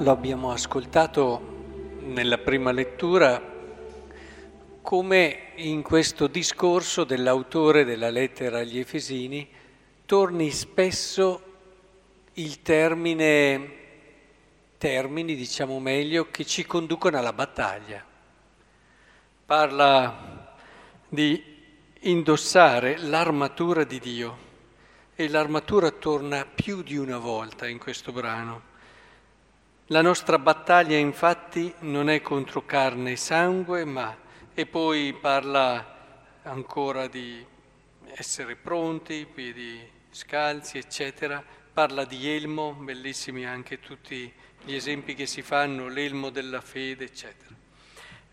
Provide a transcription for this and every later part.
lo abbiamo ascoltato nella prima lettura come in questo discorso dell'autore della lettera agli Efesini torni spesso il termini, diciamo meglio, che ci conducono alla battaglia. Parla di indossare l'armatura di Dio e l'armatura torna più di una volta in questo brano. La nostra battaglia infatti non è contro carne e sangue, ma... E poi parla ancora di essere pronti, piedi scalzi, eccetera. Parla di elmo, bellissimi anche tutti gli esempi che si fanno, l'elmo della fede, eccetera.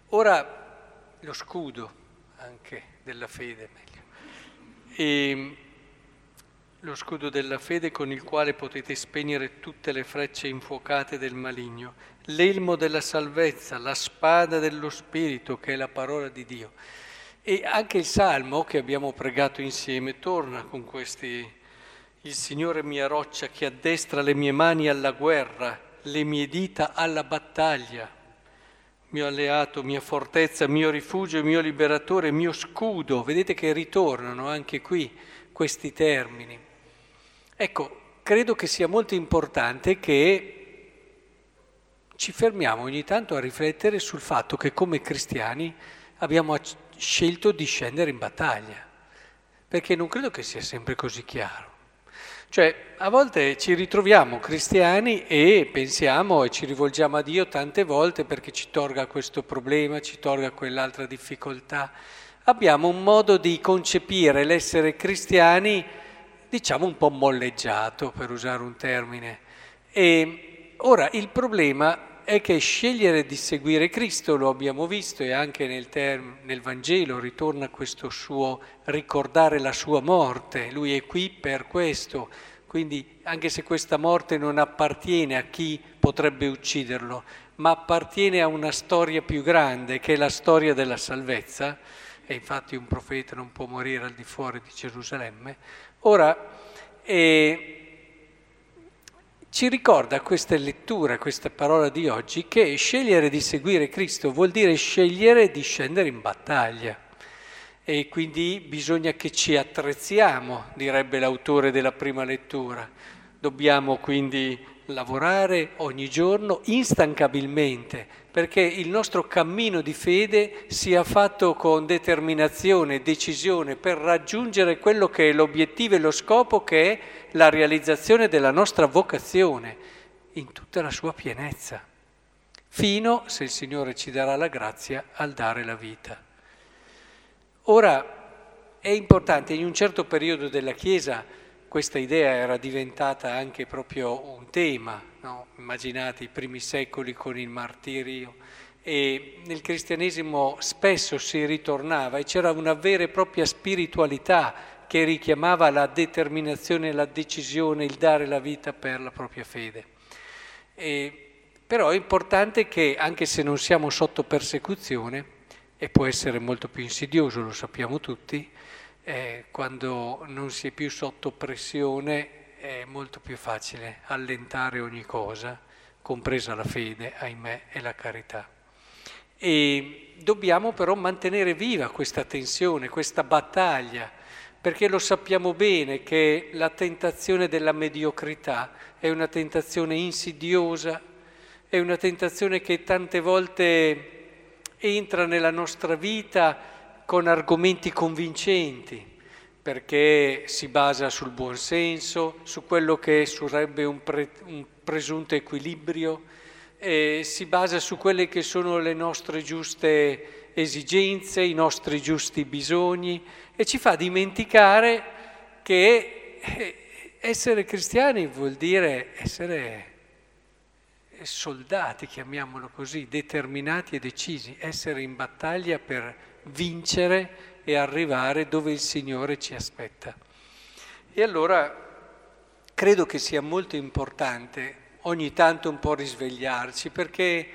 Ora lo scudo anche della fede, meglio. E lo scudo della fede con il quale potete spegnere tutte le frecce infuocate del maligno, l'elmo della salvezza, la spada dello Spirito che è la parola di Dio. E anche il Salmo che abbiamo pregato insieme torna con questi: il Signore mia roccia che addestra le mie mani alla guerra, le mie dita alla battaglia, mio alleato, mia fortezza, mio rifugio, mio liberatore, mio scudo. Vedete che ritornano anche qui questi termini. Ecco, credo che sia molto importante che ci fermiamo ogni tanto a riflettere sul fatto che come cristiani abbiamo scelto di scendere in battaglia, perché non credo che sia sempre così chiaro. Cioè, a volte ci ritroviamo cristiani e pensiamo e ci rivolgiamo a Dio tante volte perché ci torga questo problema, ci torga quell'altra difficoltà. Abbiamo un modo di concepire l'essere cristiani, diciamo un po' molleggiato, per usare un termine. E ora il problema è che scegliere di seguire Cristo, lo abbiamo visto e anche nel Vangelo ritorna questo suo ricordare la sua morte, lui è qui per questo, quindi anche se questa morte non appartiene a chi potrebbe ucciderlo, ma appartiene a una storia più grande che è la storia della salvezza, e infatti un profeta non può morire al di fuori di Gerusalemme. Ora, ci ricorda questa lettura, questa parola di oggi, che scegliere di seguire Cristo vuol dire scegliere di scendere in battaglia. E quindi bisogna che ci attrezziamo, direbbe l'autore della prima lettura. Dobbiamo quindi lavorare ogni giorno instancabilmente perché il nostro cammino di fede sia fatto con determinazione, decisione per raggiungere quello che è l'obiettivo e lo scopo che è la realizzazione della nostra vocazione in tutta la sua pienezza, fino, se il Signore ci darà la grazia, al dare la vita. Ora è importante, in un certo periodo della Chiesa questa idea era diventata anche proprio un tema, no? Immaginate i primi secoli con il martirio, e nel cristianesimo spesso si ritornava e c'era una vera e propria spiritualità che richiamava la determinazione, la decisione, il dare la vita per la propria fede. Però è importante che, anche se non siamo sotto persecuzione, e può essere molto più insidioso, lo sappiamo tutti, quando non si è più sotto pressione è molto più facile allentare ogni cosa, compresa la fede, ahimè, e la carità. E dobbiamo però mantenere viva questa tensione, questa battaglia, perché lo sappiamo bene che la tentazione della mediocrità è una tentazione insidiosa, è una tentazione che tante volte entra nella nostra vita con argomenti convincenti, perché si basa sul buon senso, su quello che sarebbe un presunto equilibrio, si basa su quelle che sono le nostre giuste esigenze, i nostri giusti bisogni, e ci fa dimenticare che essere cristiani vuol dire essere soldati, chiamiamolo così, determinati e decisi, essere in battaglia per vincere e arrivare dove il Signore ci aspetta. E allora credo che sia molto importante ogni tanto un po' risvegliarci, perché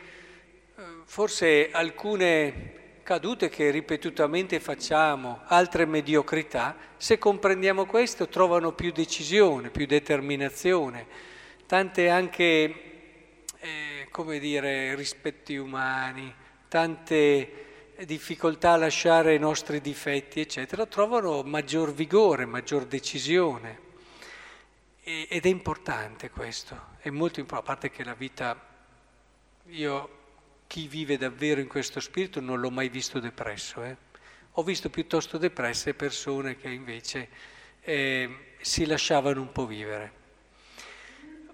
forse alcune cadute che ripetutamente facciamo, altre mediocrità, se comprendiamo questo trovano più decisione, più determinazione. Tante anche come dire, rispetti umani, tante difficoltà a lasciare i nostri difetti, eccetera, trovano maggior vigore, maggior decisione. Ed è importante questo, è molto importante, a parte che la vita, chi vive davvero in questo spirito non l'ho mai visto depresso. Ho visto piuttosto depresse persone che invece si lasciavano un po' vivere.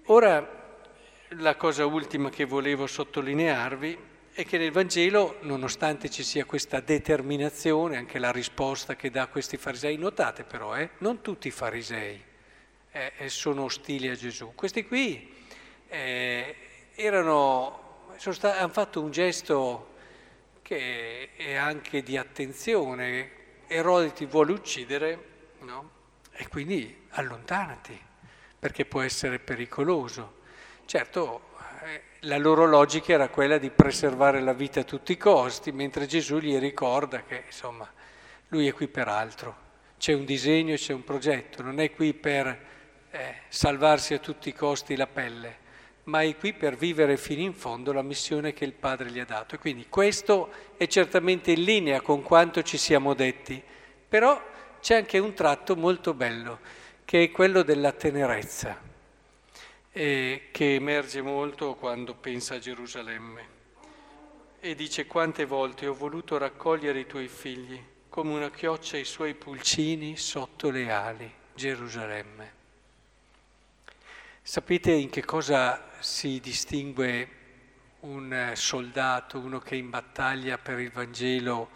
Ora, la cosa ultima che volevo sottolinearvi è che nel Vangelo, nonostante ci sia questa determinazione, anche la risposta che dà a questi farisei, notate però, non tutti i farisei sono ostili a Gesù. Questi qui hanno fatto un gesto che è anche di attenzione. Erode ti vuole uccidere, no? E quindi allontanati, perché può essere pericoloso. Certo, la loro logica era quella di preservare la vita a tutti i costi, mentre Gesù gli ricorda che, insomma, lui è qui per altro. C'è un disegno, c'è un progetto, non è qui per salvarsi a tutti i costi la pelle, ma è qui per vivere fino in fondo la missione che il Padre gli ha dato. E quindi questo è certamente in linea con quanto ci siamo detti, però c'è anche un tratto molto bello, che è quello della tenerezza, che emerge molto quando pensa a Gerusalemme. E dice: quante volte ho voluto raccogliere i tuoi figli, come una chioccia i suoi pulcini sotto le ali, Gerusalemme. Sapete in che cosa si distingue un soldato, uno che è in battaglia per il Vangelo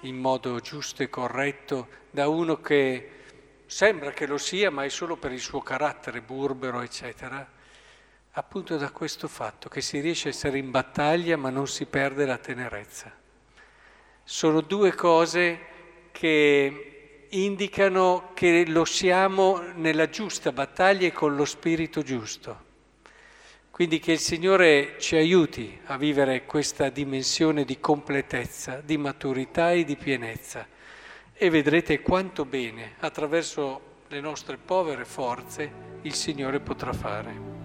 in modo giusto e corretto, da uno che sembra che lo sia, ma è solo per il suo carattere burbero, eccetera? Appunto da questo fatto, che si riesce a essere in battaglia ma non si perde la tenerezza. Sono due cose che indicano che lo siamo nella giusta battaglia e con lo spirito giusto. Quindi che il Signore ci aiuti a vivere questa dimensione di completezza, di maturità e di pienezza, e vedrete quanto bene attraverso le nostre povere forze il Signore potrà fare.